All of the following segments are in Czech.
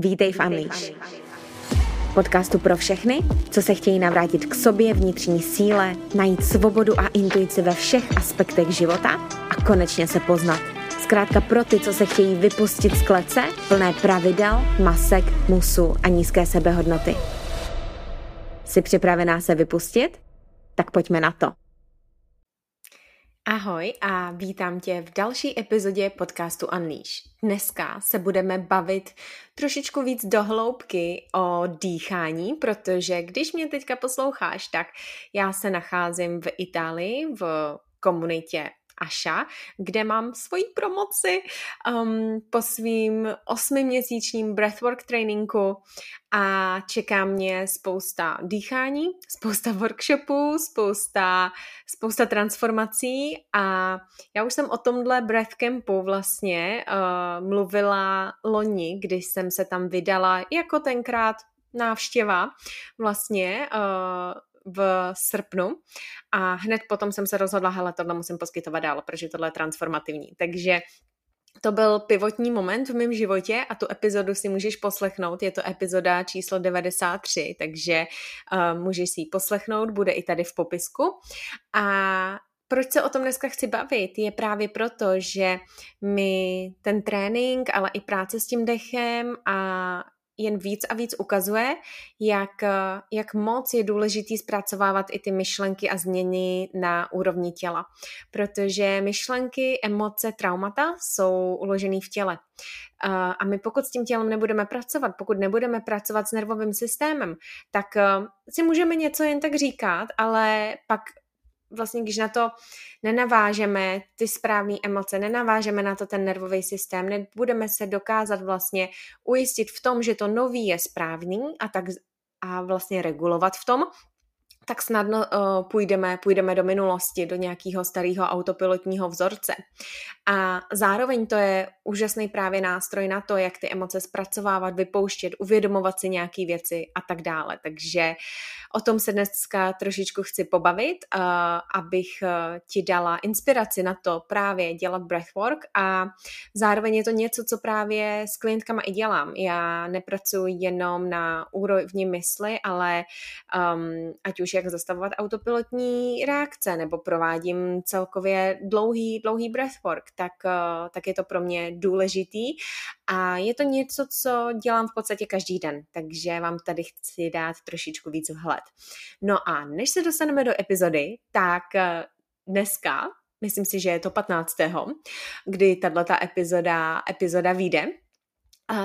Vítej v Unleash, podcastu pro všechny, co se chtějí navrátit k sobě, vnitřní síle, najít svobodu a intuici ve všech aspektech života a konečně se poznat. Zkrátka pro ty, co se chtějí vypustit z klece, plné pravidel, masek, musů a nízké sebehodnoty. Jsi připravená se vypustit? Tak pojďme na to. Ahoj a vítám tě v další epizodě podcastu Unleash. Dneska se budeme bavit trošičku víc do hloubky o dýchání, protože když mě teďka posloucháš, tak já se nacházím v Itálii v komunitě Asha, kde mám svoji promoci po svým 8měsíčním breathwork tréninku a čeká mě spousta dýchání, spousta workshopů, spousta transformací a já už jsem o tomhle breathcampu vlastně mluvila loni, když jsem se tam vydala jako tenkrát návštěva vlastně v srpnu a hned potom jsem se rozhodla, hele, tohle musím poskytovat dál, protože tohle je transformativní. Takže to byl pivotní moment v mém životě a tu epizodu si můžeš poslechnout, je to epizoda číslo 93, takže můžeš si ji poslechnout, bude i tady v popisku. A proč se o tom dneska chci bavit? Je právě proto, že mi ten trénink, ale i práce s tím dechem a jen víc a víc ukazuje, jak moc je důležitý zpracovávat i ty myšlenky a změny na úrovni těla. Protože myšlenky, emoce, traumata jsou uložený v těle. A my pokud s tím tělem nebudeme pracovat, pokud nebudeme pracovat s nervovým systémem, tak si můžeme něco jen tak říkat, ale pak vlastně, když na to nenavážeme ty správné emoce, nenavážeme na to ten nervový systém, nebudeme se dokázat vlastně ujistit v tom, že to nový je správný a vlastně regulovat v tom, tak snadno půjdeme do minulosti, do nějakého starého autopilotního vzorce. A zároveň to je úžasný právě nástroj na to, jak ty emoce zpracovávat, vypouštět, uvědomovat si nějaké věci a tak dále. Takže o tom se dneska trošičku chci pobavit, abych ti dala inspiraci na to právě dělat breathwork a zároveň je to něco, co právě s klientkama i dělám. Já nepracuji jenom na úrovni mysli, ale ať už jak zastavovat autopilotní reakce, nebo provádím celkově dlouhý breathwork, tak je to pro mě důležitý a je to něco, co dělám v podstatě každý den, takže vám tady chci dát trošičku víc vhled. No a než se dostaneme do epizody, tak dneska, myslím si, že je to 15., kdy tato epizoda vyjde,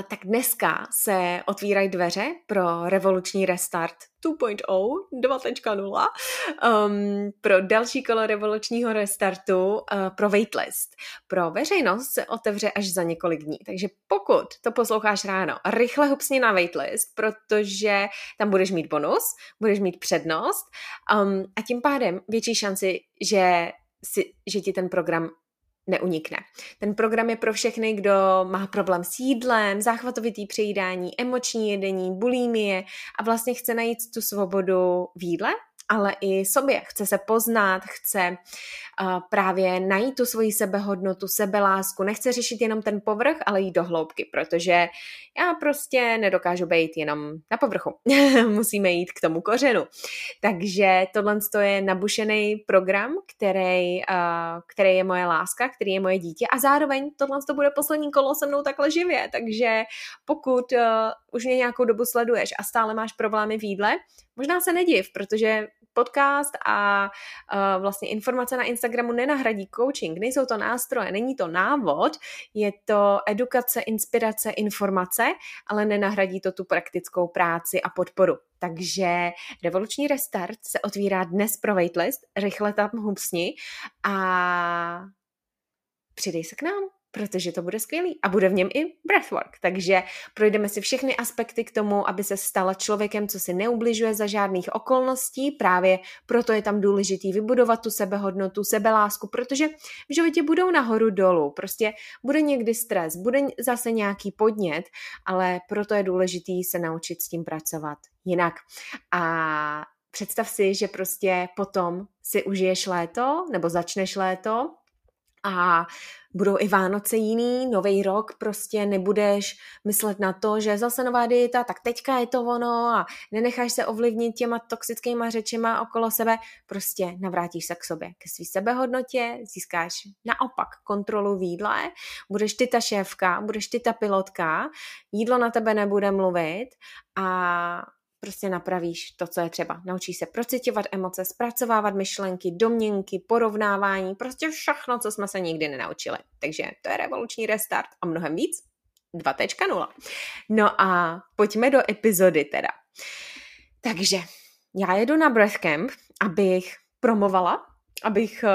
tak dneska se otvírají dveře pro revoluční restart 2.0, 2.0, pro další kolo revolučního restartu, pro waitlist. Pro veřejnost se otevře až za několik dní, takže pokud to posloucháš ráno, rychle hupsni na waitlist, protože tam budeš mít bonus, budeš mít přednost a tím pádem větší šanci, že ti ten program neunikne. Ten program je pro všechny, kdo má problém s jídlem, záchvatovitý přejídání, emoční jedení, bulimie a vlastně chce najít tu svobodu v jídle, ale i sobě. Chce se poznat, chce právě najít tu svoji sebehodnotu, sebelásku. Nechce řešit jenom ten povrch, ale jít do hloubky, protože já prostě nedokážu být jenom na povrchu. Musíme jít k tomu kořenu. Takže tohle je nabušený program, který je moje láska, který je moje dítě a zároveň tohle bude poslední kolo se mnou takhle živě. Takže pokud už mě nějakou dobu sleduješ a stále máš problémy v jídle, možná se nediv, protože podcast a vlastně informace na Instagramu nenahradí coaching, nejsou to nástroje, není to návod, je to edukace, inspirace, informace, ale nenahradí to tu praktickou práci a podporu. Takže revoluční restart se otvírá dnes pro waitlist, rychle tam hupsni a přidej se k nám, protože to bude skvělý a bude v něm i breathwork. Takže projdeme si všechny aspekty k tomu, aby se stala člověkem, co si neubližuje za žádných okolností. Právě proto je tam důležitý vybudovat tu sebehodnotu, sebelásku, protože v životě budou nahoru dolů. Prostě bude někdy stres, bude zase nějaký podnět, ale proto je důležitý se naučit s tím pracovat jinak. A představ si, že prostě potom si užiješ léto nebo začneš léto a budou i Vánoce jiný, nový rok, prostě nebudeš myslet na to, že zase nová dieta, tak teďka je to ono a nenecháš se ovlivnit těma toxickýma řečima okolo sebe, prostě navrátíš se k sobě, ke svý sebehodnotě, získáš naopak kontrolu v jídle, budeš ty ta šéfka, budeš ty ta pilotka, jídlo na tebe nebude mluvit a prostě napravíš to, co je třeba. Naučíš se procitovat emoce, zpracovávat myšlenky, domněnky, porovnávání, prostě všechno, co jsme se nikdy nenaučili. Takže to je revoluční restart a mnohem víc 2.0. No a pojďme do epizody teda. Takže já jedu na Breathcamp, abych promovala, abych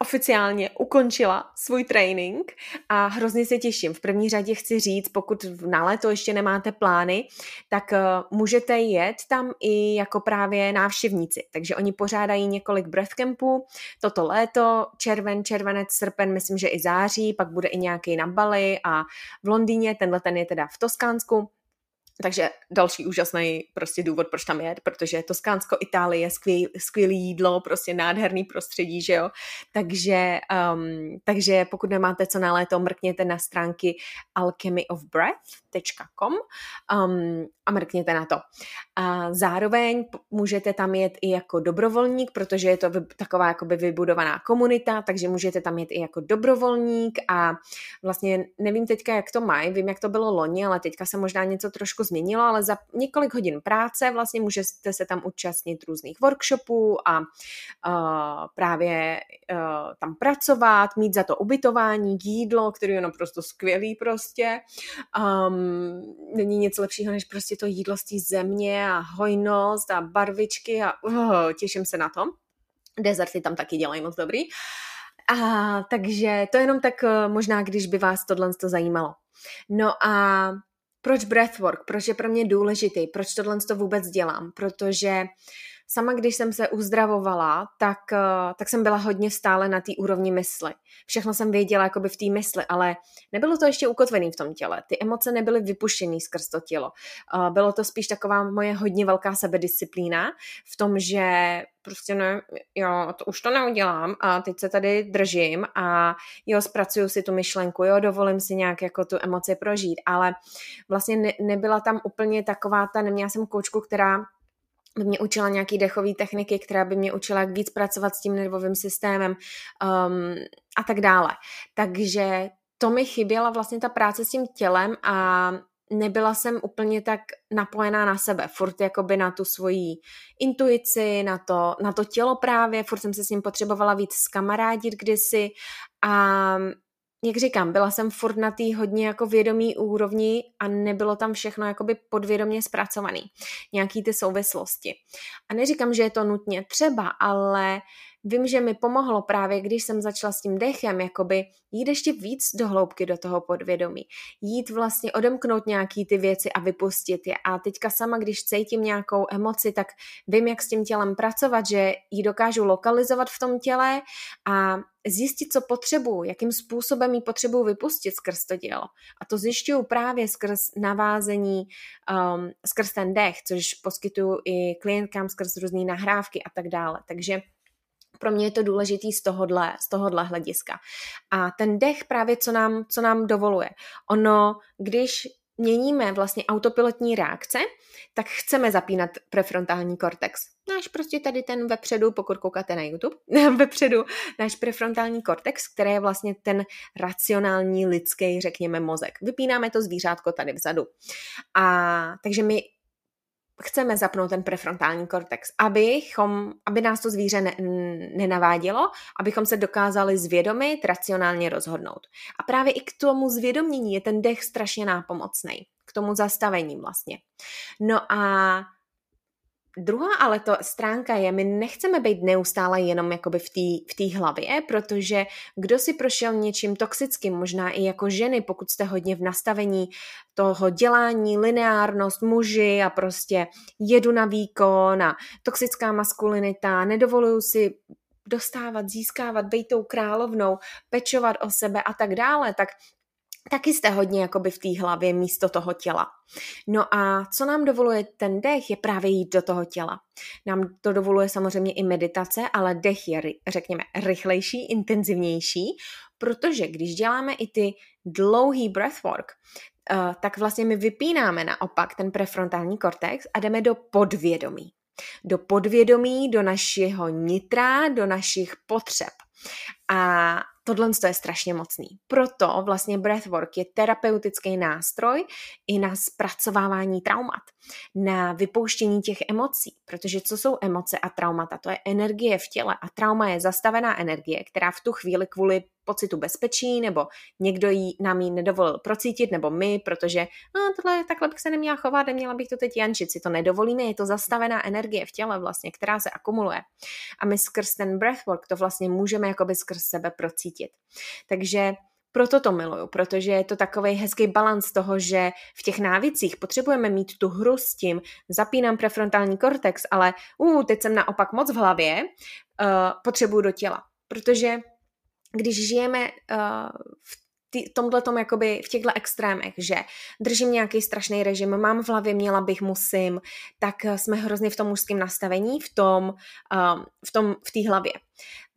oficiálně ukončila svůj trénink a hrozně se těším. V první řadě chci říct, pokud na léto ještě nemáte plány, tak můžete jet tam i jako právě návštěvníci. Takže oni pořádají několik breathcampů toto léto, červen, červenec, srpen, myslím, že i září, pak bude i nějaký na Bali a v Londýně, tenhle ten je teda v Toskánsku. Takže další úžasný prostě důvod, proč tam jet, protože Toskánsko, Itálie, skvělý jídlo, prostě nádherný prostředí, že jo. Takže pokud nemáte co na léto, mrkněte na stránky alchemyofbreath.com a mrkněte na to. A zároveň můžete tam jet i jako dobrovolník, protože je to taková jakoby vybudovaná komunita, takže můžete tam jet i jako dobrovolník a vlastně nevím teďka, jak to mají, vím, jak to bylo loni, ale teďka se možná něco trošku změnilo, ale za několik hodin práce vlastně můžete se tam účastnit různých workshopů a právě tam pracovat, mít za to ubytování, jídlo, které je naprosto skvělý prostě. Není nic lepšího, než prostě to jídlo z té země a hojnost a barvičky a těším se na to. Dezerty tam taky dělají moc dobrý. A takže to jenom tak možná, když by vás tohle zajímalo. No a proč breathwork? Proč je pro mě důležitý? Proč tohle vůbec dělám? Protože sama, když jsem se uzdravovala, tak jsem byla hodně stále na té úrovni mysli. Všechno jsem věděla jakoby v té mysli, ale nebylo to ještě ukotvené v tom těle. Ty emoce nebyly vypuštěné skrz to tělo. Bylo to spíš taková moje hodně velká sebedisciplína v tom, že prostě ne, jo, to už to neudělám a teď se tady držím a jo, zpracuju si tu myšlenku, jo, dovolím si nějak jako tu emoci prožít, ale vlastně nebyla tam úplně taková neměla jsem koučku, která by mě učila nějaký dechové techniky, která by mě učila, jak víc pracovat s tím nervovým systémem a tak dále. Takže to mi chyběla vlastně ta práce s tím tělem a nebyla jsem úplně tak napojená na sebe, furt jakoby na tu svoji intuici, na to tělo právě, furt jsem se s ním potřebovala víc skamarádit kdysi a jak říkám, byla jsem furt na té hodně jako vědomí úrovni a nebylo tam všechno jakoby podvědomě zpracovaný. Nějaký ty souvislosti. A neříkám, že je to nutně třeba, ale vím, že mi pomohlo právě, když jsem začala s tím dechem, jakoby jít ještě víc do hloubky do toho podvědomí. Jít vlastně odemknout nějaký ty věci a vypustit je. A teďka sama, když cítím nějakou emoci, tak vím, jak s tím tělem pracovat, že ji dokážu lokalizovat v tom těle a zjistit, co potřebuju, jakým způsobem ji potřebuju vypustit skrz to tělo. A to zjišťuju právě skrz navázení, skrz ten dech, což poskytuju i klientkám skrz různé nahrávky a tak dále. Takže pro mě je to důležitý z tohohle hlediska. A ten dech právě, co nám dovoluje. Ono, když měníme vlastně autopilotní reakce, tak chceme zapínat prefrontální kortex. Náš prostě tady ten vepředu, pokud koukáte na YouTube, vepředu náš prefrontální kortex, který je vlastně ten racionální lidský, řekněme, mozek. Vypínáme to zvířátko tady vzadu. A takže my chceme zapnout ten prefrontální kortex, aby nás to zvíře nenavádělo, abychom se dokázali zvědomit, racionálně rozhodnout. A právě i k tomu zvědomění je ten dech strašně nápomocný, k tomu zastavení vlastně. No a druhá ale to stránka je, my nechceme být neustále jenom jakoby v té hlavě, protože kdo si prošel něčím toxickým, možná i jako ženy, pokud jste hodně v nastavení toho dělání, lineárnost, muži a prostě jedu na výkon a toxická maskulinita, nedovoluju si dostávat, získávat, být tou královnou, pečovat o sebe a tak dále, tak taky jste hodně jakoby v té hlavě místo toho těla. No a co nám dovoluje ten dech, je právě jít do toho těla. Nám to dovoluje samozřejmě i meditace, ale dech je, řekněme, rychlejší, intenzivnější, protože když děláme i ty dlouhý breathwork, tak vlastně my vypínáme naopak ten prefrontální kortex a jdeme do podvědomí. Do podvědomí, do našeho nitra, do našich potřeb. A tohle je strašně mocný. Proto vlastně breathwork je terapeutický nástroj i na zpracovávání traumat, na vypouštění těch emocí, protože co jsou emoce a traumata? To je energie v těle a trauma je zastavená energie, která v tu chvíli kvůli pocitu bezpečí nebo někdo nám ji nedovolil procítit nebo my, protože takhle bych se neměla chovat, neměla bych to teď jančit, si to nedovolíme, je to zastavená energie v těle vlastně, která se akumuluje. A my skrz ten breathwork to vlastně můžeme jakoby skrz sebe procítit. Takže proto to miluju, protože je to takovej hezký balans toho, že v těch návicích potřebujeme mít tu hru s tím, zapínám prefrontální kortex, ale teď jsem naopak moc v hlavě, potřebuju do těla, protože když žijeme v tomhletom, jakoby v těchto extrémech, že držím nějaký strašný režim, mám v hlavě, měla bych, musím, tak jsme hrozně v tom mužském nastavení, v té hlavě.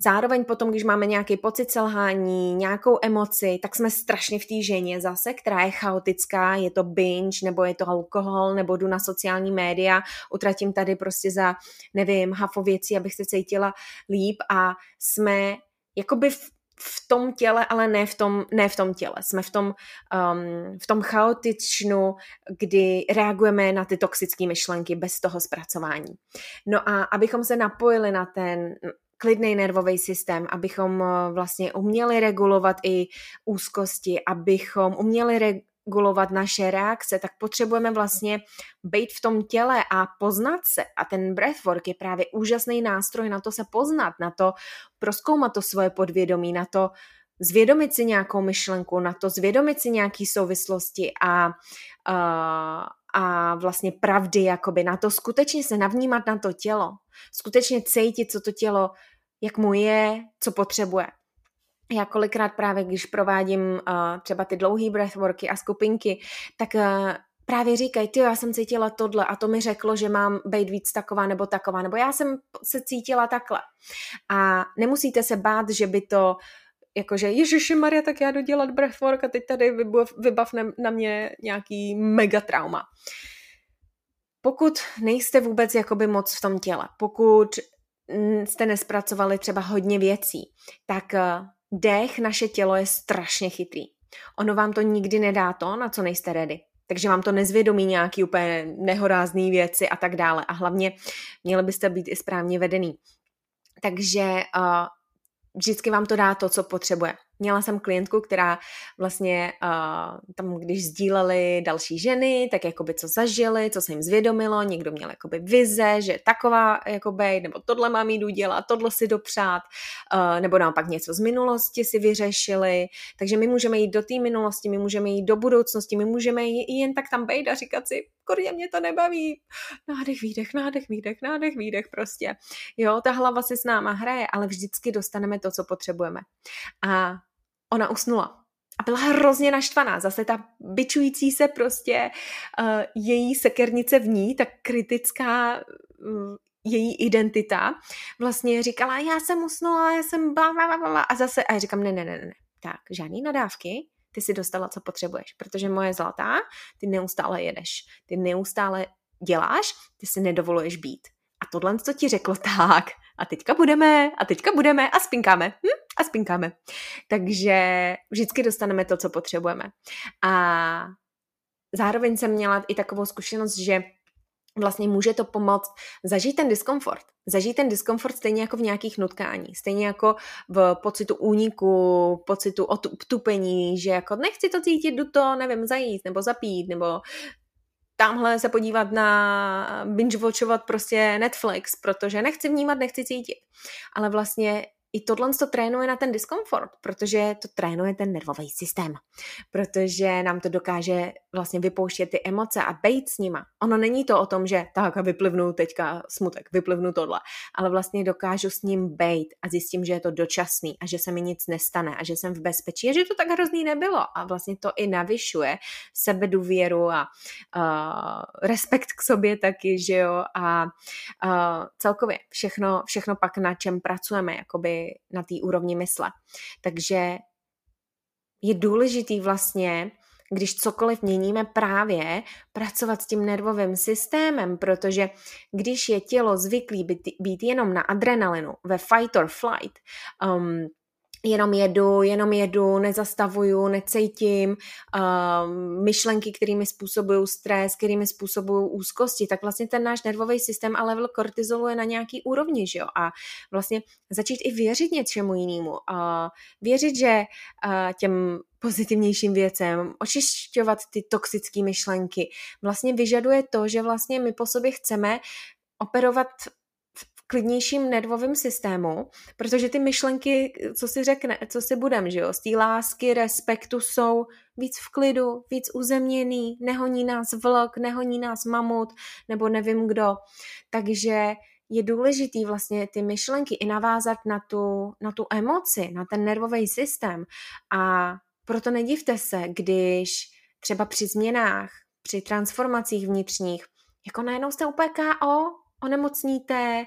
Zároveň potom, když máme nějaký pocit selhání, nějakou emoci, tak jsme strašně v té ženě zase, která je chaotická, je to binge, nebo je to alkohol, nebo jdu na sociální média, utratím tady prostě za, hafu věcí, abych se cítila líp a jsme jakoby v tom těle, ale ne v tom těle. Jsme v tom chaotičnu, kdy reagujeme na ty toxické myšlenky bez toho zpracování. No a abychom se napojili na ten klidný nervový systém, abychom vlastně uměli regulovat i úzkosti, abychom uměli regulovat naše reakce, tak potřebujeme vlastně být v tom těle a poznat se. A ten breathwork je právě úžasný nástroj na to se poznat, na to prozkoumat to svoje podvědomí, na to zvědomit si nějakou myšlenku, na to zvědomit si nějaký souvislosti a vlastně pravdy, jakoby na to skutečně se navnímat na to tělo, skutečně cítit, co to tělo, jak mu je, co potřebuje. Já kolikrát právě, když provádím třeba ty dlouhý breathworky a skupinky, tak právě říkají, já jsem cítila tohle a to mi řeklo, že mám být víc taková, nebo já jsem se cítila takhle. A nemusíte se bát, že by to jakože ježišimarja, tak já jdu dělat breathwork a teď tady vybav na mě nějaký mega trauma. Pokud nejste vůbec jakoby moc v tom těle, pokud jste nespracovali třeba hodně věcí, tak dech, naše tělo je strašně chytrý. Ono vám to nikdy nedá to, na co nejste ready. Takže vám to nezvědomí nějaký úplně nehorázný věci a tak dále. A hlavně měli byste být i správně vedený. Takže vždycky vám to dá to, co potřebuje. Měla jsem klientku, která vlastně tam, když sdíleli další ženy, tak jakoby co zažili, co se jim zvědomilo, někdo měl jakoby vize, že taková, jakoby, nebo tohle mám jít udělat, tohle si dopřát, nebo naopak něco z minulosti si vyřešili. Takže my můžeme jít do té minulosti, my můžeme jít do budoucnosti, my můžeme jít jen tak tam bejt a říkat si, kurně, mě to nebaví. Nádech, výdech prostě. Jo, ta hlava si s náma hraje, ale vždycky dostaneme to, co potřebujeme. A ona usnula a byla hrozně naštvaná. Zase ta bičující se prostě její sekernice v ní, ta kritická její identita, vlastně říkala, já jsem usnula, já jsem blablabla a zase, a já říkám, ne, tak žádný nadávky, ty si dostala, co potřebuješ, protože moje zlatá, ty neustále jedeš, ty neustále děláš, ty si nedovoluješ být. A tohle, co ti řeklo, tak a teďka budeme a spinkáme. Takže vždycky dostaneme to, co potřebujeme. A zároveň jsem měla i takovou zkušenost, že vlastně může to pomoct zažít ten diskomfort. Zažít ten diskomfort stejně jako v nějakých nutkání, stejně jako v pocitu úniku, pocitu utupení, že jako nechci to cítit, jdu to, zajít nebo zapít, nebo tamhle se podívat na binge-watchovat prostě Netflix, protože nechci vnímat, nechci cítit. Ale vlastně i tohle to trénuje na ten diskomfort, protože to trénuje ten nervový systém, protože nám to dokáže vlastně vypouštět ty emoce a bejt s nima. Ono není to o tom, že tak a vyplivnu teďka smutek, vyplivnu tohle, ale vlastně dokážu s ním bejt a zjistím, že je to dočasný a že se mi nic nestane a že jsem v bezpečí a že to tak hrozný nebylo a vlastně to i navyšuje sebedůvěru a respekt k sobě taky, že jo, a celkově všechno pak, na čem pracujeme, jakoby na té úrovni mysle. Takže je důležitý vlastně, když cokoliv měníme, právě pracovat s tím nervovým systémem, protože když je tělo zvyklý být jenom na adrenalinu, ve fight or flight, jenom jedu, nezastavuju, necítím, myšlenky, kterými způsobují stres, kterými způsobují úzkosti, tak vlastně ten náš nervový systém a level kortizolu je na nějaký úrovni, že jo? A vlastně začít i věřit něčemu jinému. Věřit, že těm pozitivnějším věcem, očišťovat ty toxické myšlenky, vlastně vyžaduje to, že vlastně my po sobě chceme operovat klidnějším nervovým systému, protože ty myšlenky, co si budem, že jo, z té lásky, respektu jsou víc v klidu, víc uzemněný, nehoní nás vlk, nehoní nás mamut, nebo nevím kdo. Takže je důležitý vlastně ty myšlenky i navázat na tu emoci, na ten nervový systém. A proto nedivte se, když třeba při změnách, při transformacích vnitřních, jako najednou jste úplně KO, onemocníte,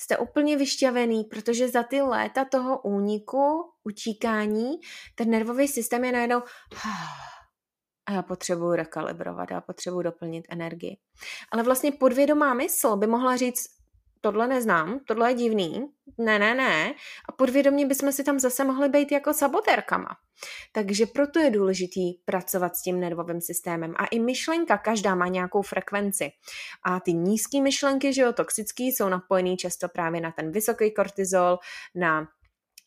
jste úplně vyšťavený, protože za ty léta toho úniku, utíkání, ten nervový systém je najednou a já potřebuju rekalibrovat, já potřebuju doplnit energii. Ale vlastně podvědomá mysl by mohla říct, tohle neznám, tohle je divný, ne. A podvědomě bychom si tam zase mohli být jako sabotérkama. Takže proto je důležitý pracovat s tím nervovým systémem. A i myšlenka, každá má nějakou frekvenci. A ty nízké myšlenky, že jo, toxické, jsou napojený často právě na ten vysoký kortizol, na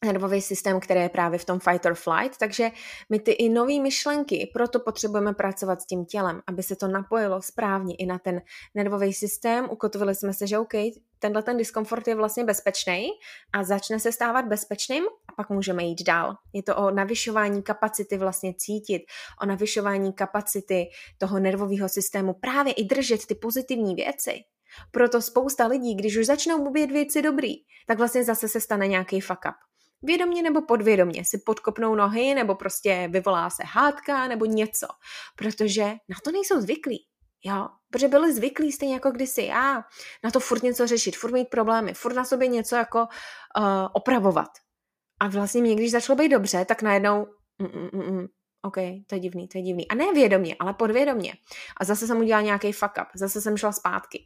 nervový systém, který je právě v tom fight or flight, takže my ty i nový myšlenky, proto potřebujeme pracovat s tím tělem, aby se to napojilo správně i na ten nervový systém. Ukotvili jsme se, že OK, tenhle ten diskomfort je vlastně bezpečný a začne se stávat bezpečným a pak můžeme jít dál. Je to o navyšování kapacity vlastně cítit, o navyšování kapacity toho nervového systému právě i držet ty pozitivní věci. Proto spousta lidí, když už začnou být věci dobrý, tak vlastně zase se stane nějaký fuck up. Vědomě nebo podvědomě si podkopnou nohy nebo prostě vyvolá se hádka nebo něco, protože na to nejsou zvyklí, jo, protože byli zvyklí stejně jako kdysi já, na to furt něco řešit, furt mít problémy, furt na sobě něco jako opravovat. A vlastně mě, když začalo být dobře, tak najednou OK, to je divný. A ne vědomě, ale podvědomě. A zase jsem udělala nějaký fuck up, zase jsem šla zpátky.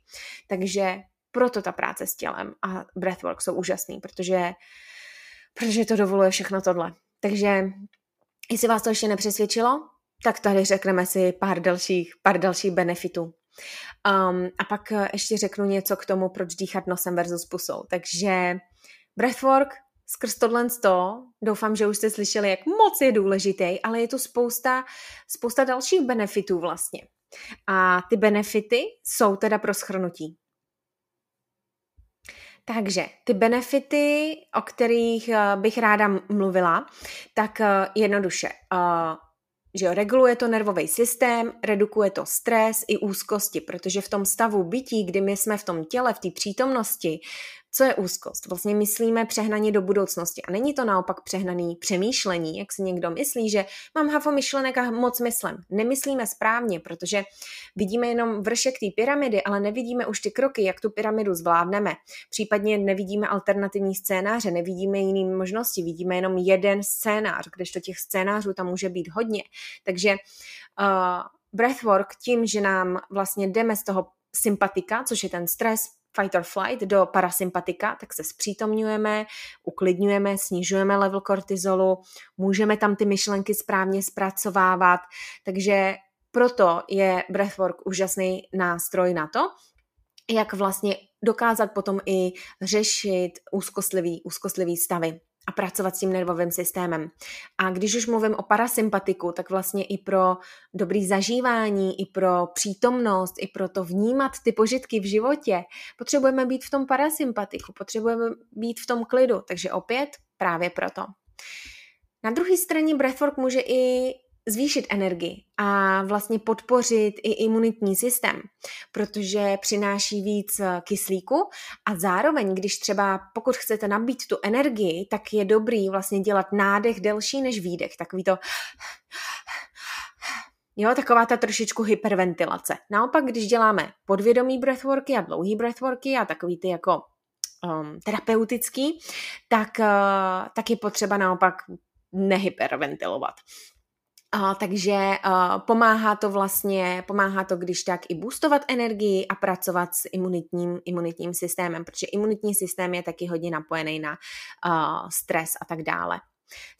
Takže proto ta práce s tělem a breathwork jsou úžasný, protože to dovoluje všechno tohle. Takže jestli vás to ještě nepřesvědčilo, tak tady řekneme si pár dalších benefitů. A pak ještě řeknu něco k tomu, proč dýchat nosem versus pusou. Takže breathwork skrz tohle to, doufám, že už jste slyšeli, jak moc je důležitý, ale je tu spousta dalších benefitů vlastně. A ty benefity jsou teda pro shrnutí. Takže ty benefity, o kterých bych ráda mluvila, tak jednoduše, že reguluje to nervový systém, redukuje to stres i úzkosti, protože v tom stavu bytí, kdy my jsme v tom těle, v té přítomnosti, co je úzkost? Vlastně myslíme přehnaně do budoucnosti a není to naopak přehnaný přemýšlení, jak si někdo myslí, že mám hafo myšlenek a moc myslím. Nemyslíme správně, protože vidíme jenom vršek té pyramidy, ale nevidíme už ty kroky, jak tu pyramidu zvládneme. Případně nevidíme alternativní scénáře, nevidíme jiné možnosti, vidíme jenom jeden scénář, kdežto těch scénářů tam může být hodně. Takže breathwork tím, že nám vlastně jdeme z toho sympatika, což je ten stres, fight or flight, do parasympatika, tak se zpřítomňujeme, uklidňujeme, snižujeme level kortizolu, můžeme tam ty myšlenky správně zpracovávat, takže proto je breathwork úžasný nástroj na to, jak vlastně dokázat potom i řešit úzkostlivý stavy a pracovat s tím nervovým systémem. A když už mluvím o parasympatiku, tak vlastně i pro dobrý zažívání, i pro přítomnost, i pro to vnímat ty požitky v životě, potřebujeme být v tom parasympatiku, potřebujeme být v tom klidu. Takže opět právě proto. Na druhé straně breathwork může i zvýšit energii a vlastně podpořit i imunitní systém, protože přináší víc kyslíku a zároveň, když třeba pokud chcete nabít tu energii, tak je dobrý vlastně dělat nádech delší než výdech, takový to jo, taková ta trošičku hyperventilace. Naopak, když děláme podvědomý breathworky a dlouhý breathworky a takový ty jako terapeutický, tak je potřeba naopak nehyperventilovat. Takže pomáhá to když tak i boostovat energii a pracovat s imunitním systémem, protože imunitní systém je taky hodně napojený na stres a tak dále.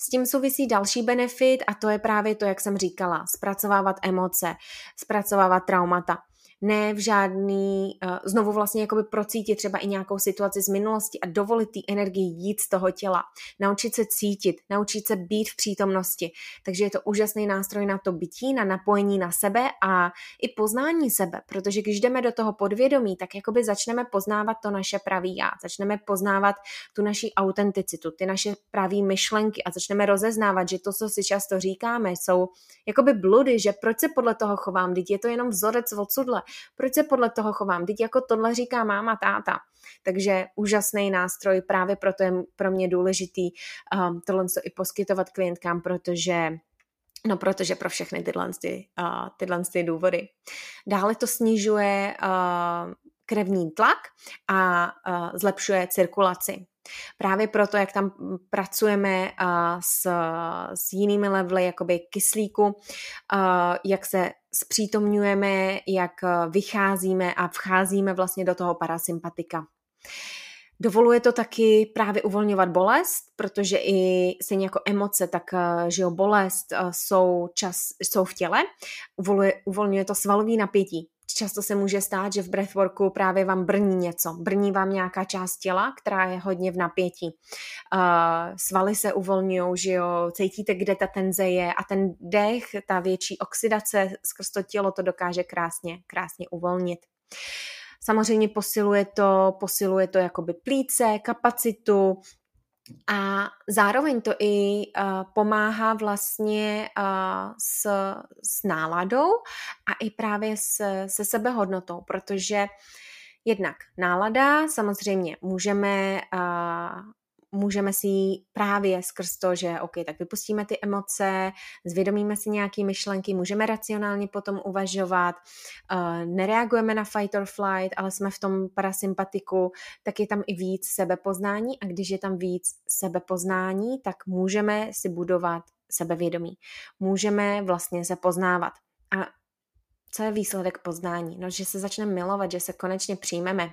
S tím souvisí další benefit a to je právě to, jak jsem říkala, zpracovávat emoce, zpracovávat traumata. Ne v žádný, znovu vlastně jakoby procítit třeba i nějakou situaci z minulosti a dovolit té energii jít z toho těla, naučit se cítit, naučit se být v přítomnosti. Takže je to úžasný nástroj na to bytí, na napojení na sebe a i poznání sebe, protože když jdeme do toho podvědomí, tak jakoby začneme poznávat to naše pravý já, začneme poznávat tu naši autenticitu, ty naše pravý myšlenky a začneme rozeznávat, že to, co si často říkáme, jsou jakoby bludy, že proč se podle toho chovám, vždyť je to jenom vzorec odsudle. Proč se podle toho chovám? Teď jako tohle říká máma, táta. Takže úžasný nástroj, právě proto je pro mě důležitý tohle i poskytovat klientkám, protože pro všechny tyhle důvody. Dále to snižuje krevní tlak a zlepšuje cirkulaci. Právě proto, jak tam pracujeme s jinými levely jakoby kyslíku, jak se zpřítomňujeme, jak vycházíme a vcházíme vlastně do toho parasympatika. Dovoluje to taky právě uvolňovat bolest, protože i stejně jako emoce, tak že jo, bolest jsou v těle, uvolňuje to svalové napětí. Často se může stát, že v breathworku právě vám brní něco. Brní vám nějaká část těla, která je hodně v napětí. Svaly se uvolňují, že jo, cítíte, kde ta tenze je a ten dech, ta větší oxidace skrz to tělo to dokáže krásně uvolnit. Samozřejmě posiluje to jakoby plíce, kapacitu a zároveň to i pomáhá vlastně s náladou a i právě se sebehodnotou, protože jednak nálada, samozřejmě můžeme si ji právě skrz to, že ok, tak vypustíme ty emoce, zvědomíme si nějaké myšlenky, můžeme racionálně potom uvažovat, nereagujeme na fight or flight, ale jsme v tom parasympatiku, tak je tam i víc sebepoznání a když je tam víc sebepoznání, tak můžeme si budovat sebevědomí. Můžeme vlastně se poznávat. A co je výsledek poznání? No, že se začneme milovat, že se konečně přijmeme.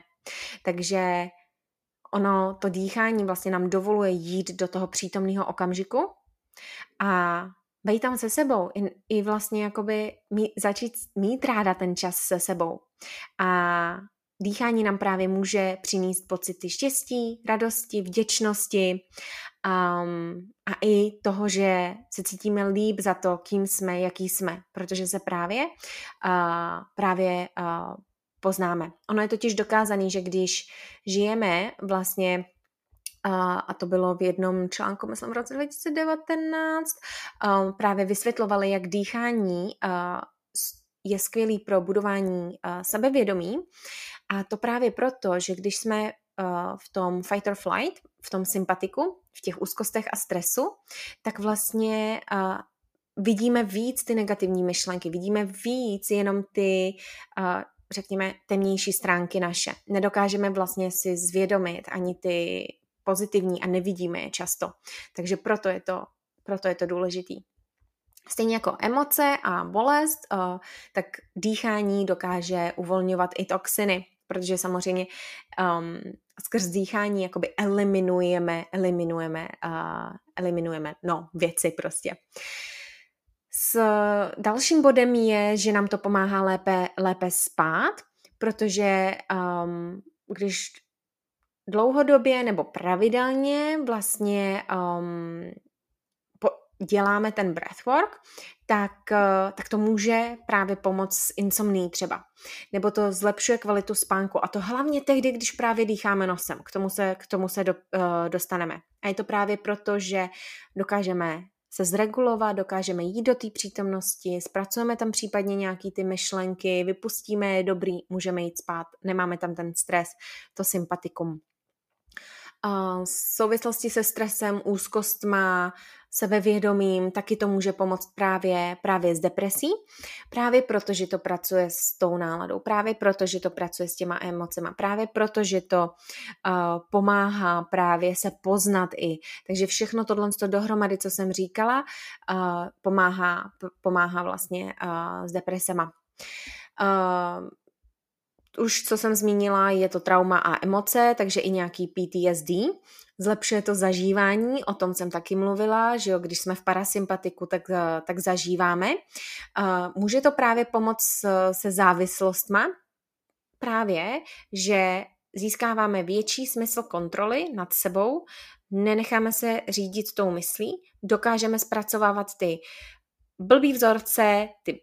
Takže ono, to dýchání vlastně nám dovoluje jít do toho přítomného okamžiku a být tam se sebou i vlastně jakoby začít mít ráda ten čas se sebou. A dýchání nám právě může přinést pocity štěstí, radosti, vděčnosti a i toho, že se cítíme líp za to, kým jsme, jaký jsme, protože se právě poznáme. Ono je totiž dokázané, že když žijeme vlastně, a to bylo v jednom článku, myslím v roce 2019, právě vysvětlovali, jak dýchání je skvělý pro budování sebevědomí. A to právě proto, že když jsme v tom fight or flight, v tom sympatiku, v těch úzkostech a stresu, tak vlastně vidíme víc ty negativní myšlenky, vidíme víc jenom ty řekněme, temnější stránky naše. Nedokážeme vlastně si zvědomit ani ty pozitivní a nevidíme je často. Takže proto je to důležitý. Stejně jako emoce a bolest, tak dýchání dokáže uvolňovat i toxiny, protože samozřejmě skrz dýchání jakoby eliminujeme věci prostě. S dalším bodem je, že nám to pomáhá lépe spát, protože když dlouhodobě nebo pravidelně vlastně děláme ten breathwork, tak to může právě pomoct s insomnií třeba. Nebo to zlepšuje kvalitu spánku. A to hlavně tehdy, když právě dýcháme nosem. K tomu se dostaneme. A je to právě proto, že dokážeme se zregulovat, dokážeme jít do té přítomnosti, zpracujeme tam případně nějaké ty myšlenky, vypustíme je, dobrý, můžeme jít spát, nemáme tam ten stres, to sympatikum. V souvislosti se stresem, úzkostma, sebevědomím, taky to může pomoct právě s depresí, právě protože to pracuje s tou náladou, právě protože to pracuje s těma emocema, právě protože to pomáhá právě se poznat i. Takže všechno tohle dohromady, co jsem říkala, pomáhá vlastně s depresema. Už, co jsem zmínila, je to trauma a emoce, takže i nějaký PTSD. Zlepšuje to zažívání, o tom jsem taky mluvila, že jo, když jsme v parasympatiku, tak zažíváme. Může to právě pomoct se závislostma, právě, že získáváme větší smysl kontroly nad sebou, nenecháme se řídit tou myslí, dokážeme zpracovávat ty blbý vzorce, ty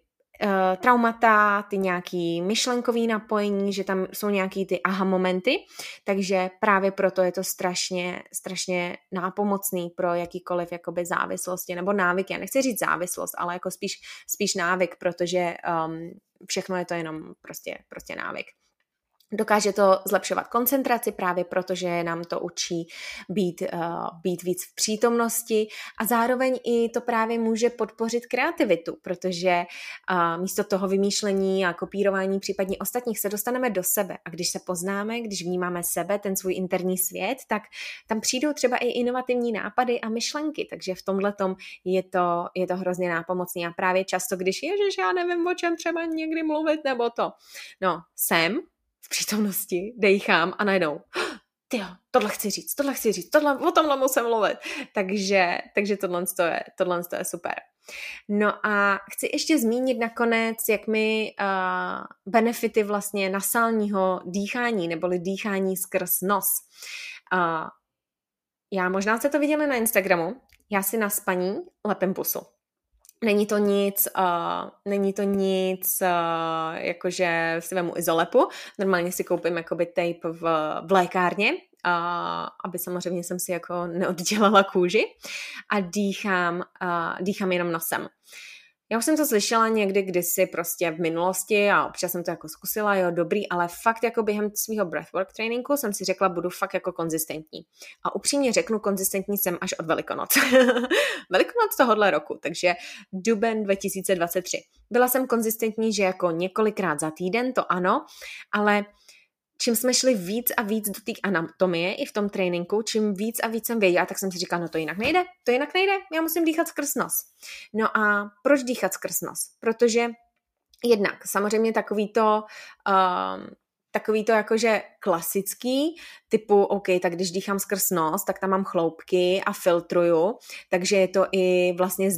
traumata, ty nějaký myšlenkový napojení, že tam jsou nějaký ty aha momenty, takže právě proto je to strašně, strašně nápomocný pro jakýkoliv jakoby závislosti nebo návyk. Já nechci říct závislost, ale jako spíš návyk, protože všechno je to jenom prostě návyk. Dokáže to zlepšovat koncentraci právě proto, že nám to učí být víc v přítomnosti a zároveň i to právě může podpořit kreativitu, protože místo toho vymýšlení a kopírování případně ostatních se dostaneme do sebe a když se poznáme, když vnímáme sebe, ten svůj interní svět, tak tam přijdou třeba i inovativní nápady a myšlenky, takže v tomhletom je to hrozně nápomocný a právě často, když ježiš, já nevím, o čem třeba někdy mluvit nebo to, no jsem v přítomnosti, dejchám a najednou tyjo, tohle chci říct, o tomhle musím mluvit. Takže tohle je super. No a chci ještě zmínit nakonec, jak mi benefity vlastně nasálního dýchání, neboli dýchání skrz nos. Já možná jste to viděli na Instagramu, já si na spaní lepím pusu. Není to nic, jakože si vemu izolepu, normálně si koupím jakoby tape v lékárně, aby samozřejmě jsem si jako neoddělala kůži a dýchám jenom nosem. Já už jsem to slyšela někdy kdysi prostě v minulosti a občas jsem to jako zkusila, jo, dobrý, ale fakt jako během svého breathwork tréninku jsem si řekla, budu fakt jako konzistentní. A upřímně řeknu, konzistentní jsem až od Velikonoc. Velikonoc tohohle roku, takže duben 2023. Byla jsem konzistentní, že jako několikrát za týden, to ano, ale čím jsme šli víc a víc do té anatomie i v tom tréninku, čím víc a víc jsem věděla, tak jsem si říkala, no to jinak nejde, já musím dýchat skrz nos. No a proč dýchat skrz nos? Protože jednak samozřejmě takový to jakože klasický, typu, OK, tak když dýchám skrz nos, tak tam mám chloupky a filtruju, takže je to i vlastně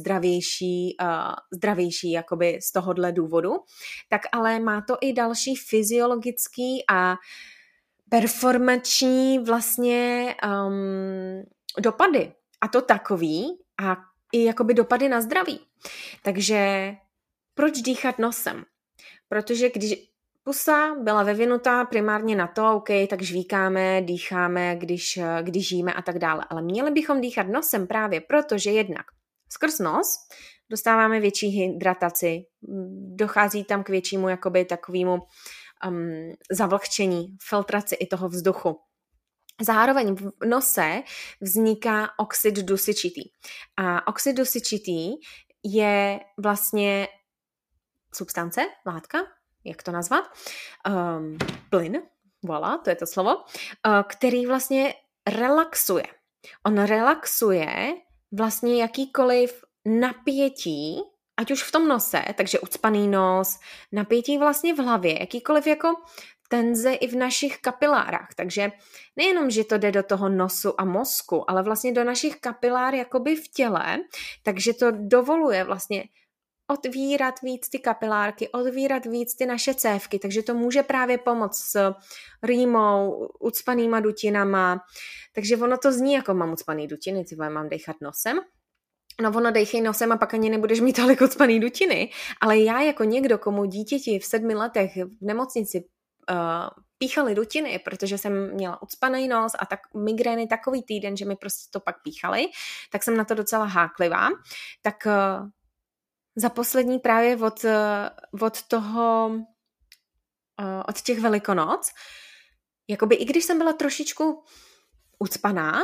zdravější jakoby z tohohle důvodu. Tak ale má to i další fyziologický a performační vlastně dopady. A to takový a i jakoby dopady na zdraví. Takže proč dýchat nosem? Protože když pusa byla vyvinutá primárně na to, OK, tak žvíkáme, dýcháme, když žijeme a tak dále. Ale měli bychom dýchat nosem právě proto, že jednak skrz nos dostáváme větší hydrataci, dochází tam k většímu jakoby takovému zavlhčení, filtraci i toho vzduchu. Zároveň v nose vzniká oxid dusičitý. A oxid dusičitý je vlastně substance, látka, jak to nazvat, plyn, voilà, to je to slovo, který vlastně relaxuje. On relaxuje vlastně jakýkoliv napětí, ať už v tom nose, takže ucpaný nos, napětí vlastně v hlavě, jakýkoliv jako tenze i v našich kapilárách. Takže nejenom, že to jde do toho nosu a mozku, ale vlastně do našich kapilár jakoby v těle, takže to dovoluje vlastně otvírat víc ty kapilárky, otvírat víc ty naše cévky, takže to může právě pomoct s rýmou, ucpanýma dutinama, takže ono to zní jako mám ucpaný dutiny, mám dechat nosem, no ono dejchej nosem a pak ani nebudeš mít tolik odspaný dutiny, ale já jako někdo, komu dítěti v 7 letech v nemocnici píchali dutiny, protože jsem měla odspaný nos a tak migrény takový týden, že mi prostě to pak píchali, tak jsem na to docela háklivá, tak za poslední právě od těch Velikonoc, jakoby i když jsem byla trošičku ucpaná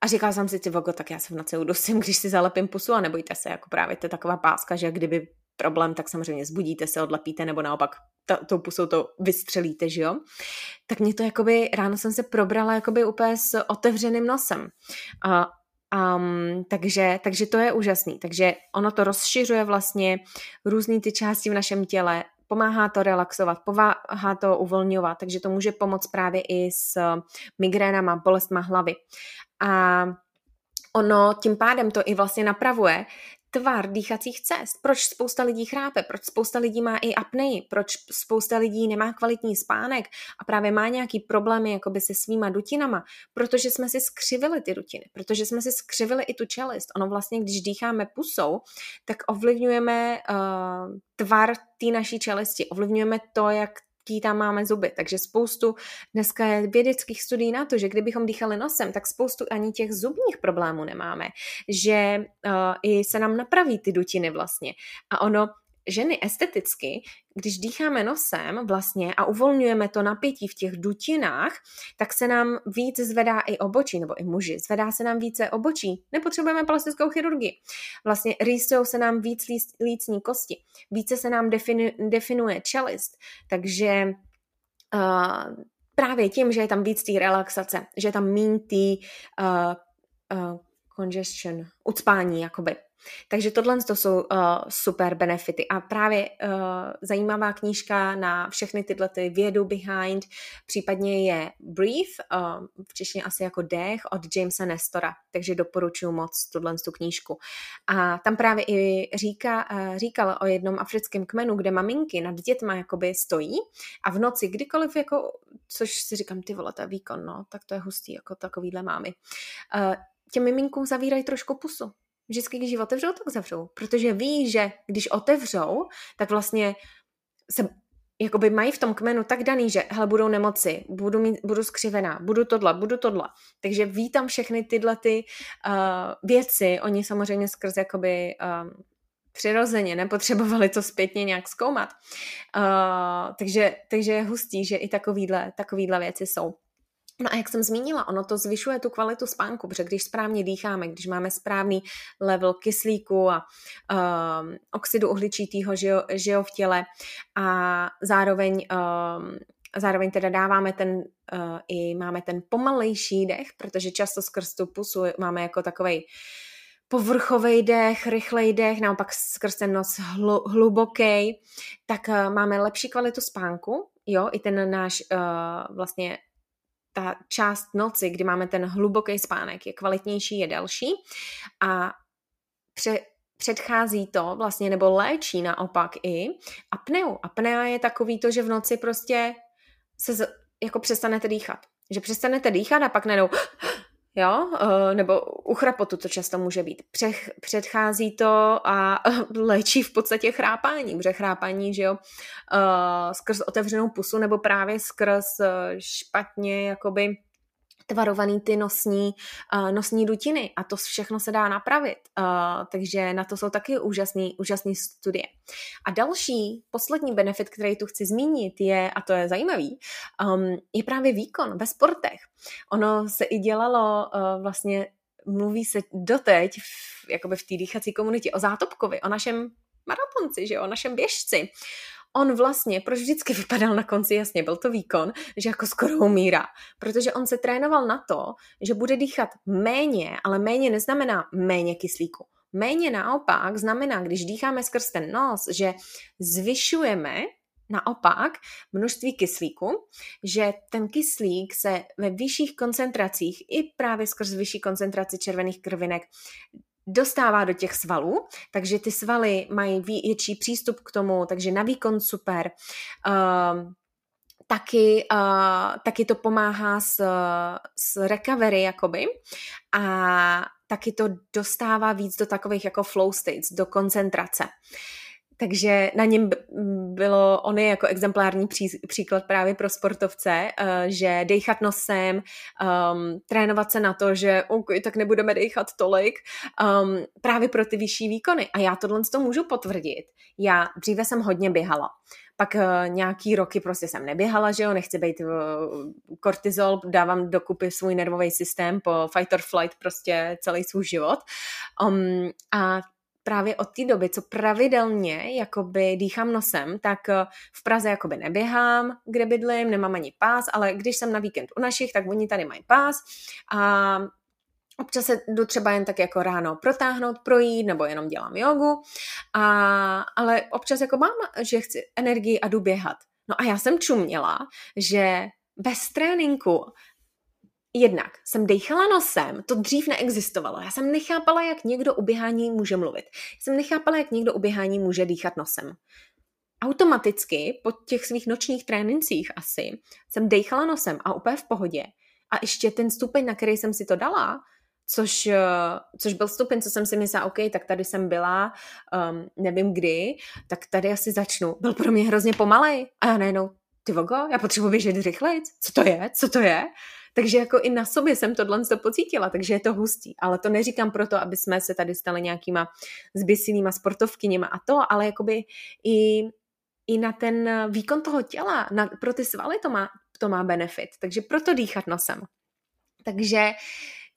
a říkala jsem si, ty vogo, tak já se v noci udusím, když si zalepím pusu a nebojte se, jako právě to je taková páska, že kdyby problém, tak samozřejmě zbudíte se, odlepíte, nebo naopak tou pusou to vystřelíte, že jo? Tak mě to jakoby, ráno jsem se probrala jakoby úplně s otevřeným nosem. Takže to je úžasný. Takže ono to rozšiřuje vlastně různý ty části v našem těle, pomáhá to relaxovat, pomáhá to uvolňovat, takže to může pomoct právě i s migrénama, bolestma hlavy. A ono tím pádem to i vlastně napravuje tvar dýchacích cest. Proč spousta lidí chrápe, proč spousta lidí má i apneji, proč spousta lidí nemá kvalitní spánek a právě má nějaký problémy jakoby se svýma dutinama, protože jsme si skřivili ty dutiny, protože jsme si skřivili i tu čelist. Ono vlastně, když dýcháme pusou, tak ovlivňujeme tvar té naší čelisti, ovlivňujeme to, jak tam máme zuby, takže spoustu dneska je vědeckých studií na to, že kdybychom dýchali nosem, tak spoustu ani těch zubních problémů nemáme, že i se nám napraví ty dutiny vlastně. A ono, ženy esteticky, když dýcháme nosem vlastně a uvolňujeme to napětí v těch dutinách, tak se nám víc zvedá i obočí, nebo i muži, zvedá se nám více obočí, nepotřebujeme plastickou chirurgii. Vlastně rýsujou se nám víc lícní kosti, více se nám definuje čelist, takže právě tím, že je tam víc té relaxace, že je tam míň té congestion, ucpání jakoby. Takže tohle to jsou super benefity a právě zajímavá knížka na všechny tyhle ty vědu behind, případně je Breathe, v češtině asi jako dech, od Jamesa Nestora, takže doporučuji moc tuhle tu knížku. A tam právě i říkala o jednom africkém kmenu, kde maminky nad dětma jakoby stojí a v noci kdykoliv, jako, což si říkám, ty vole, to je výkon, no, tak to je hustý, jako takovýhle mámy. Těm miminkům zavírají trošku pusu. Vždycky, když ji otevřou, tak zavřou, protože ví, že když otevřou, tak vlastně se jakoby mají v tom kmenu tak daný, že hele, budou nemoci, budu skřivená, budu tohle. Takže ví tam všechny tyhle ty věci, oni samozřejmě skrz jakoby přirozeně nepotřebovali to zpětně nějak zkoumat. Takže je hustý, že i takovýhle věci jsou. No a jak jsem zmínila, ono to zvyšuje tu kvalitu spánku, protože když správně dýcháme, když máme správný level kyslíku a oxidu uhličitýho, že jo, v těle a zároveň teda dáváme máme ten pomalejší dech, protože často skrz tu pusu máme jako takovej povrchovej dech, rychlej dech, naopak skrz ten nos hluboký, tak máme lepší kvalitu spánku, jo, i ten náš vlastně ta část noci, kdy máme ten hluboký spánek, je kvalitnější, je delší a předchází to vlastně, nebo léčí naopak i apneu. Apnea je takový to, že v noci prostě se jako přestanete dýchat. Že přestanete dýchat a pak najednou, jo, nebo u chrapotu to často může být. Předchází to a léčí v podstatě chrápání, protože chrápání, že jo, skrz otevřenou pusu nebo právě skrz špatně jakoby tvarovaný ty nosní dutiny a to všechno se dá napravit. Takže na to jsou taky úžasný studie. A další, poslední benefit, který tu chci zmínit je, a to je zajímavý, je právě výkon ve sportech. Ono se i dělalo vlastně, mluví se doteď jakoby v té dýchací komunitě o Zátopkovi, o našem maratonci, že jo, o našem běžci. On vlastně, proč vždycky vypadal na konci, jasně, byl to výkon, že jako skoro umírá. Protože on se trénoval na to, že bude dýchat méně, ale méně neznamená méně kyslíku. Méně naopak znamená, když dýcháme skrz ten nos, že zvyšujeme naopak množství kyslíku, že ten kyslík se ve vyšších koncentracích i právě skrz vyšší koncentraci červených krvinek dostává do těch svalů, takže ty svaly mají větší přístup k tomu, takže na výkon super. Taky to pomáhá s recovery, jakoby. A taky to dostává víc do takových jako flow states, do koncentrace. Takže na něm bylo, on je jako exemplární příklad právě pro sportovce, že dejchat nosem, trénovat se na to, že okay, tak nebudeme dejchat tolik, právě pro ty vyšší výkony. A já tohle to můžu potvrdit. Já dříve jsem hodně běhala. Pak nějaký roky prostě jsem neběhala, že jo, nechci být kortizol, dávám dokupy svůj nervový systém po fight or flight prostě celý svůj život. A právě od té doby, co pravidelně jakoby dýchám nosem, tak v Praze jakoby neběhám, kde bydlím, nemám ani pás, ale když jsem na víkend u našich, tak oni tady mají pás a občas se jdu třeba jen tak jako ráno protáhnout, projít, nebo jenom dělám jogu, ale občas jako mám, že chci energii a jdu běhat. No a já jsem čuměla, že bez tréninku jednak jsem dejchala nosem, to dřív neexistovalo. Já jsem nechápala, jak někdo u běhání může mluvit. Já jsem nechápala, jak někdo u běhání může dýchat nosem. Automaticky po těch svých nočních trénincích asi jsem dejchala nosem a úplně v pohodě. A ještě ten stupeň, na který jsem si to dala, což byl stupeň, co jsem si myslela, OK, tak tady jsem byla, nevím kdy, tak tady asi začnu. Byl pro mě hrozně pomalej. A já najednou, ty vogo, já potřebuji běžet rychlejc. Co to je? Takže jako i na sobě jsem tohle pocítila, takže je to hustý. Ale to neříkám proto, aby jsme se tady stali nějakýma zběsilýma sportovkyněma a to, ale jakoby i na ten výkon toho těla, pro ty svaly to má benefit. Takže proto dýchat nosem. Takže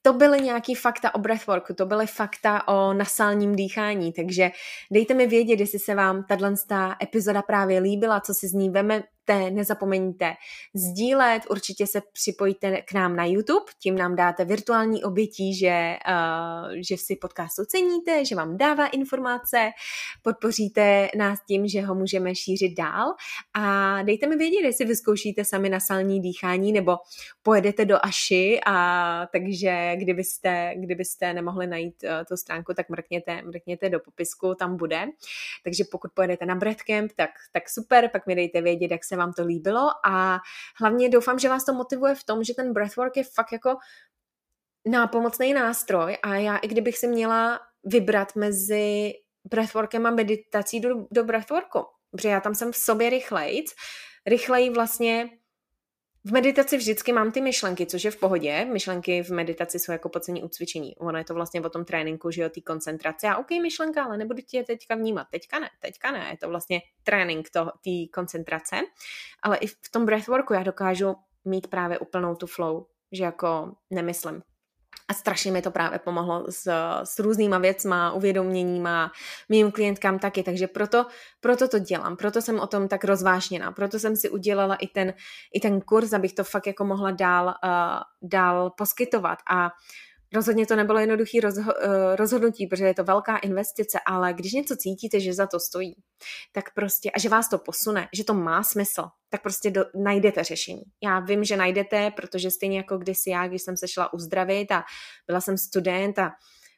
to byly nějaký fakta o breathworku, to byly fakta o nasálním dýchání, takže dejte mi vědět, jestli se vám tato epizoda právě líbila, co si z ní vemete, nezapomeňte sdílet, určitě se připojíte k nám na YouTube, tím nám dáte virtuální obětí, že si podcast oceníte, že vám dává informace, podpoříte nás tím, že ho můžeme šířit dál a dejte mi vědět, jestli vyzkoušíte sami nasální dýchání nebo pojedete do Aši, takže kdybyste nemohli najít tu stránku, tak mrkněte do popisku, tam bude. Takže pokud pojedete na Breathcamp, tak super, pak mi dejte vědět, jak se vám to líbilo a hlavně doufám, že vás to motivuje v tom, že ten breathwork je fakt jako nápomocný nástroj a já, i kdybych si měla vybrat mezi breathworkem a meditací do breathworku, protože já tam jsem v sobě rychleji vlastně. V meditaci vždycky mám ty myšlenky, což je v pohodě. Myšlenky v meditaci jsou jako pocení ucvičení. Ono je to vlastně o tom tréninku, že jo, ty koncentrace. A OK, myšlenka, ale nebudu ti je teďka vnímat. Teďka ne. Je to vlastně trénink té koncentrace. Ale i v tom breathworku já dokážu mít právě úplnou tu flow, že jako nemyslím. A strašně mi to právě pomohlo s různýma věcma, uvědoměníma, mým klientkám taky, takže proto to dělám, proto jsem o tom tak rozvášněná, proto jsem si udělala i ten kurz, abych to fakt jako mohla dál poskytovat a rozhodně to nebylo jednoduché rozhodnutí, protože je to velká investice, ale když něco cítíte, že za to stojí, tak prostě, a že vás to posune, že to má smysl, tak prostě najdete řešení. Já vím, že najdete, protože stejně jako kdysi já, když jsem se šla uzdravit a byla jsem student a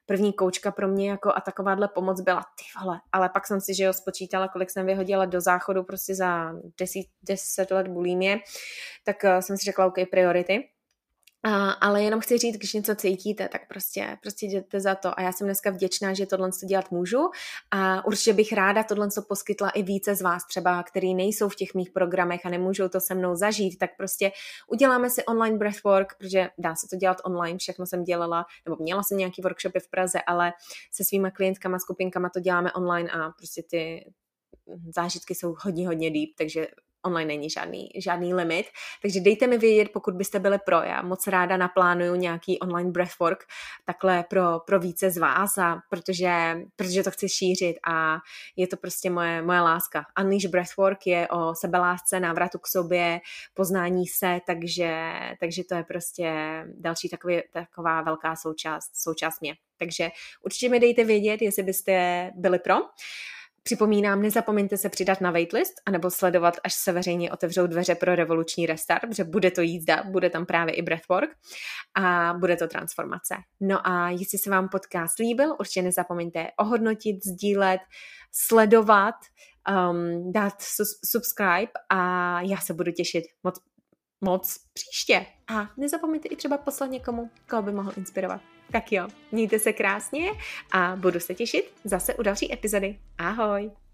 první koučka pro mě jako a takováhle pomoc byla, ty vole, ale pak jsem si, že jo, spočítala, kolik jsem vyhodila do záchodu prostě za 10 let bulimie, tak jsem si řekla, OK, priority. Ale jenom chci říct, když něco cítíte, tak prostě jděte za to a já jsem dneska vděčná, že tohle dělat můžu a určitě bych ráda tohle poskytla i více z vás třeba, který nejsou v těch mých programech a nemůžou to se mnou zažít, tak prostě uděláme si online breathwork, protože dá se to dělat online, všechno jsem dělala, nebo měla jsem nějaký workshopy v Praze, ale se svýma klientkama, skupinkama to děláme online a prostě ty zážitky jsou hodně, hodně deep, takže online není žádný limit, takže dejte mi vědět, pokud byste byli pro. Já moc ráda naplánuju nějaký online breathwork takhle pro více z vás, a protože to chci šířit a je to prostě moje láska. Unleash breathwork je o sebelásce, návratu k sobě, poznání se, takže to je prostě další taková velká součást mě. Takže určitě mi dejte vědět, jestli byste byli pro. Připomínám, nezapomeňte se přidat na waitlist anebo sledovat, až se veřejně otevřou dveře pro revoluční restart, protože bude to jízda, bude tam právě i breathwork a bude to transformace. No a jestli se vám podcast líbil, určitě nezapomeňte ohodnotit, sdílet, sledovat, dát subscribe a já se budu těšit moc moc příště. A nezapomeňte i třeba poslat někomu, koho by mohl inspirovat. Tak jo, mějte se krásně a budu se těšit zase u další epizody. Ahoj!